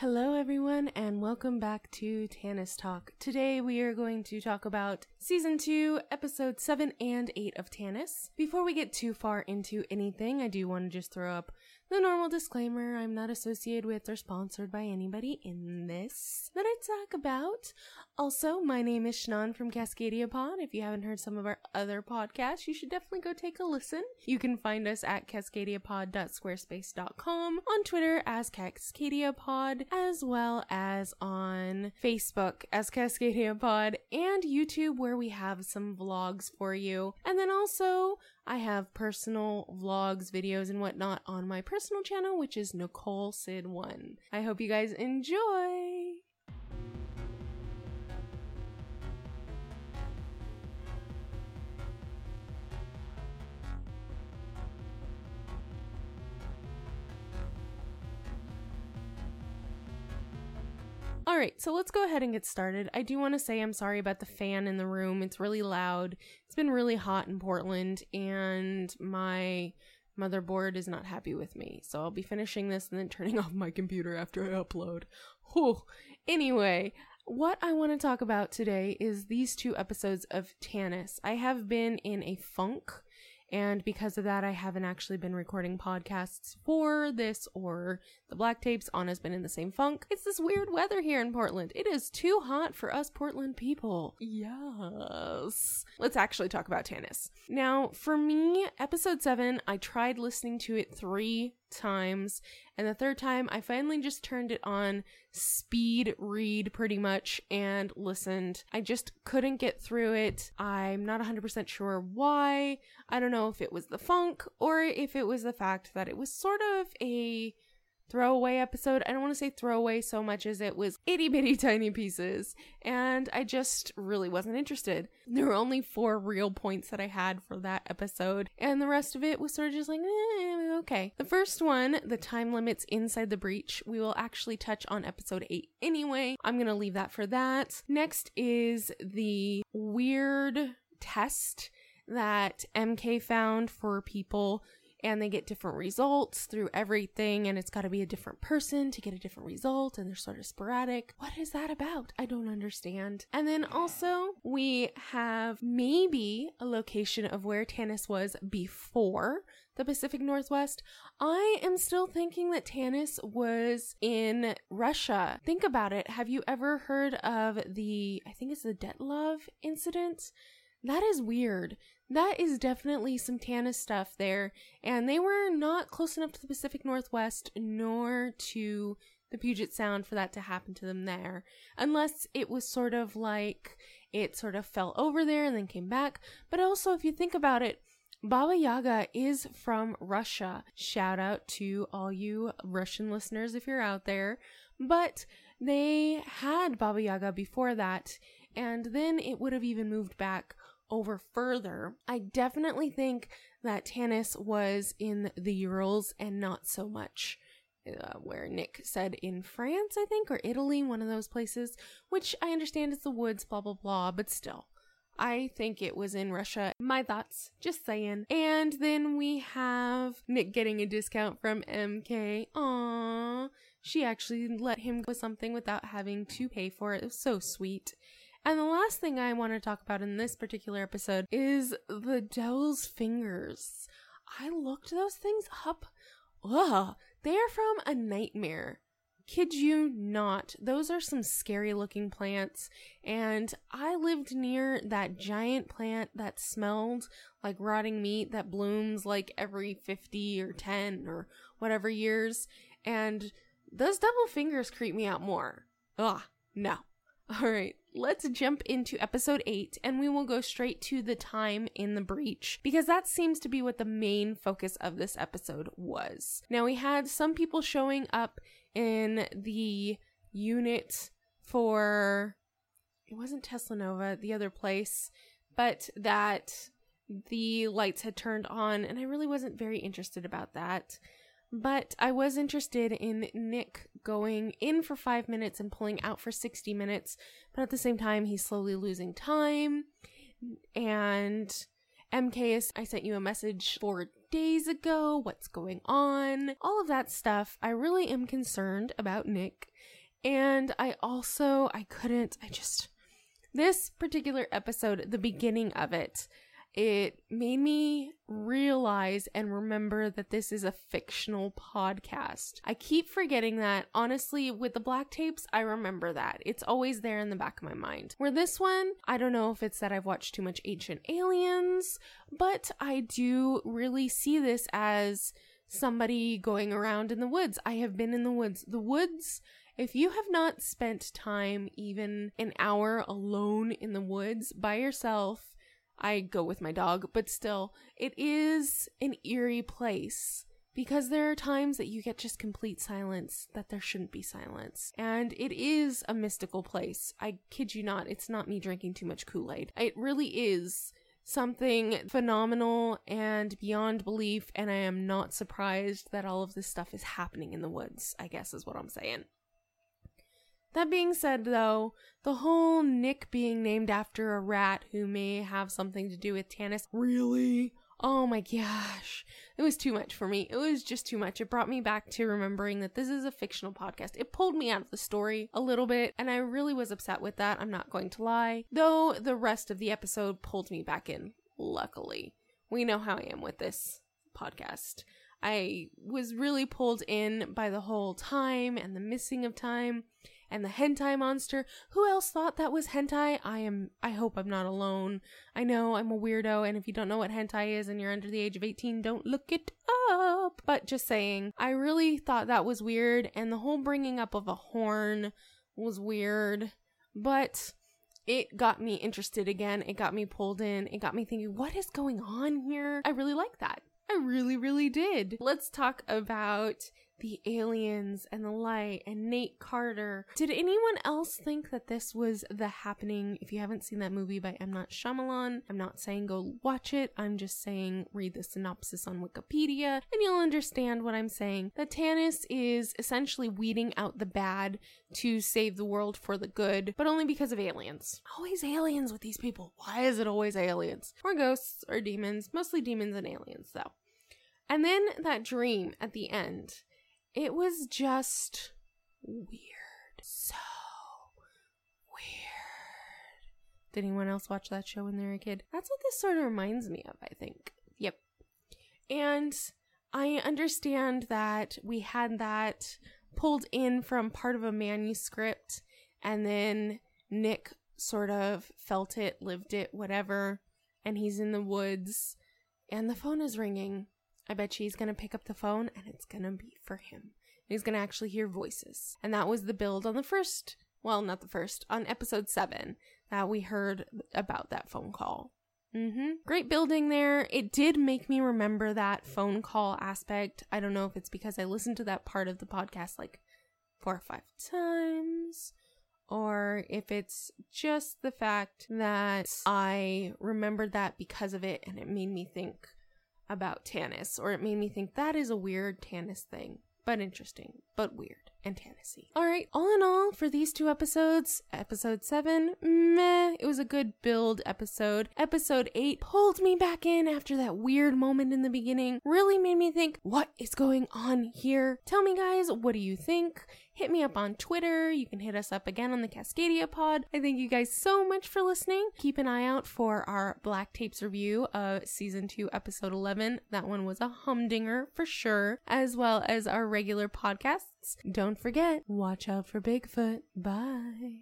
Hello everyone and welcome back to Tanis Talk. Today we are going to talk about Season 2, Episodes 7 and 8 of Tanis. Before we get too far into anything, I do want to just throw up the normal disclaimer. I'm not associated with or sponsored by anybody in this that I talk about. Also, my name is Shannon from Cascadia Pod. If you haven't heard some of our other podcasts, you should definitely go take a listen. You can find us at cascadiapod.squarespace.com, on Twitter as Cascadia Pod, as well as on Facebook as Cascadia Pod, and YouTube, where we have some vlogs for you. And then also I have personal vlogs, videos, and whatnot on my personal channel, which is Nicole Sid1. I hope you guys enjoy! Alright, so let's go ahead and get started. I do want to say I'm sorry about the fan in the room. It's really loud. It's been really hot in Portland, and my motherboard is not happy with me. So I'll be finishing this and then turning off my computer after I upload. Whew. Anyway, what I want to talk about today is these two episodes of Tanis. I have been in a funk, and because of that, I haven't actually been recording podcasts for this or the Black Tapes. Anna's been in the same funk. It's this weird weather here in Portland. It is too hot for us Portland people. Yes. Let's actually talk about Tanis. Now, for me, episode 7, I tried listening to it 3 times, and the 3rd time I finally just turned it on speed read pretty much and listened. I just couldn't get through it. I'm not 100% sure why. I don't know if it was the funk or if it was the fact that it was sort of a throwaway episode. I don't want to say throwaway so much as it was itty bitty tiny pieces, and I just really wasn't interested. There were only 4 real points that I had for that episode, and the rest of it was sort of just like, okay. The first one, the time limits inside the breach, we will actually touch on episode 8 anyway. I'm going to leave that for that. Next is the weird test that MK found for people, and they get different results through everything, and it's got to be a different person to get a different result, and they're sort of sporadic. What is that about? I don't understand. And then also, we have maybe a location of where Tanis was before the Pacific Northwest. I am still thinking that Tanis was in Russia. Think about it. Have you ever heard of the Dyatlov incident? That is weird. That is definitely some Tanis stuff there, and they were not close enough to the Pacific Northwest nor to the Puget Sound for that to happen to them there, unless it was sort of like it sort of fell over there and then came back. But also, if you think about it, Baba Yaga is from Russia. Shout out to all you Russian listeners if you're out there. But they had Baba Yaga before that, and then it would have even moved back over further. I definitely think that Tanis was in the Urals and not so much where Nick said in France, I think, or Italy, one of those places, which I understand is the woods, blah, blah, blah, but still. I think it was in Russia. My thoughts, just saying. And then we have Nick getting a discount from MK. Aww. She actually let him go with something without having to pay for it. It was so sweet. And the last thing I want to talk about in this particular episode is the devil's fingers. I looked those things up. Ugh, they are from a nightmare. Kid you not. Those are some scary looking plants, and I lived near that giant plant that smelled like rotting meat that blooms like every 50 or 10 or whatever years, and those devil fingers creep me out more. Ugh, no. Alright, let's jump into episode 8, and we will go straight to the time in the breach, because that seems to be what the main focus of this episode was. Now, we had some people showing up in the unit for, it wasn't Tesla Nova, the other place, but that the lights had turned on, and I really wasn't very interested about that. But I was interested in Nick going in for 5 minutes and pulling out for 60 minutes, but at the same time, he's slowly losing time, and MK, I sent you a message 4 days ago. What's going on? All of that stuff. I really am concerned about Nick. And this particular episode, the beginning of it, it made me realize and remember that this is a fictional podcast. I keep forgetting that. Honestly, with the Black Tapes, I remember that. It's always there in the back of my mind. Where this one, I don't know if it's that I've watched too much Ancient Aliens, but I do really see this as somebody going around in the woods. I have been in the woods. The woods, if you have not spent time, even an hour alone in the woods by yourself, I go with my dog, but still, it is an eerie place because there are times that you get just complete silence, that there shouldn't be silence. And it is a mystical place. I kid you not, it's not me drinking too much Kool-Aid. It really is something phenomenal and beyond belief, and I am not surprised that all of this stuff is happening in the woods, I guess is what I'm saying. That being said, though, the whole Nick being named after a rat who may have something to do with Tanis, really? Oh my gosh. It was too much for me. It was just too much. It brought me back to remembering that this is a fictional podcast. It pulled me out of the story a little bit, and I really was upset with that. I'm not going to lie. Though the rest of the episode pulled me back in, luckily. We know how I am with this podcast. I was really pulled in by the whole time and the missing of time. And the hentai monster. Who else thought that was hentai? I hope I'm not alone. I know I'm a weirdo, and if you don't know what hentai is and you're under the age of 18, don't look it up. But just saying, I really thought that was weird, and the whole bringing up of a horn was weird. But it got me interested again. It got me pulled in. It got me thinking, what is going on here? I really like that. I really, really did. Let's talk about the aliens and the light and Nate Carter. Did anyone else think that this was The Happening? If you haven't seen that movie by M. Not Shyamalan, I'm not saying go watch it. I'm just saying read the synopsis on Wikipedia and you'll understand what I'm saying. That Tanis is essentially weeding out the bad to save the world for the good, but only because of aliens. Always aliens with these people. Why is it always aliens? Or ghosts or demons. Mostly demons and aliens though. And then that dream at the end. It was just weird. So weird. Did anyone else watch that show when they were a kid? That's what this sort of reminds me of, I think. Yep. And I understand that we had that pulled in from part of a manuscript, and then Nick sort of felt it, lived it, whatever, and he's in the woods, and the phone is ringing. I bet she's going to pick up the phone and it's going to be for him. He's going to actually hear voices. And that was the build on on episode 7 that we heard about that phone call. Great building there. It did make me remember that phone call aspect. I don't know if it's because I listened to that part of the podcast like 4 or 5 times, or if it's just the fact that I remembered that because of it and it made me think about Tanis, or it made me think that is a weird Tanis thing, but interesting, but weird and Tanis-y. Alright, all in all, for these 2 episodes, episode 7, meh, it was a good build episode. Episode 8 pulled me back in after that weird moment in the beginning, really made me think, what is going on here? Tell me guys, what do you think? Hit me up on Twitter. You can hit us up again on the Cascadia Pod. I thank you guys so much for listening. Keep an eye out for our Black Tapes review of Season 2, Episode 11. That one was a humdinger for sure, as well as our regular podcasts. Don't forget, watch out for Bigfoot. Bye.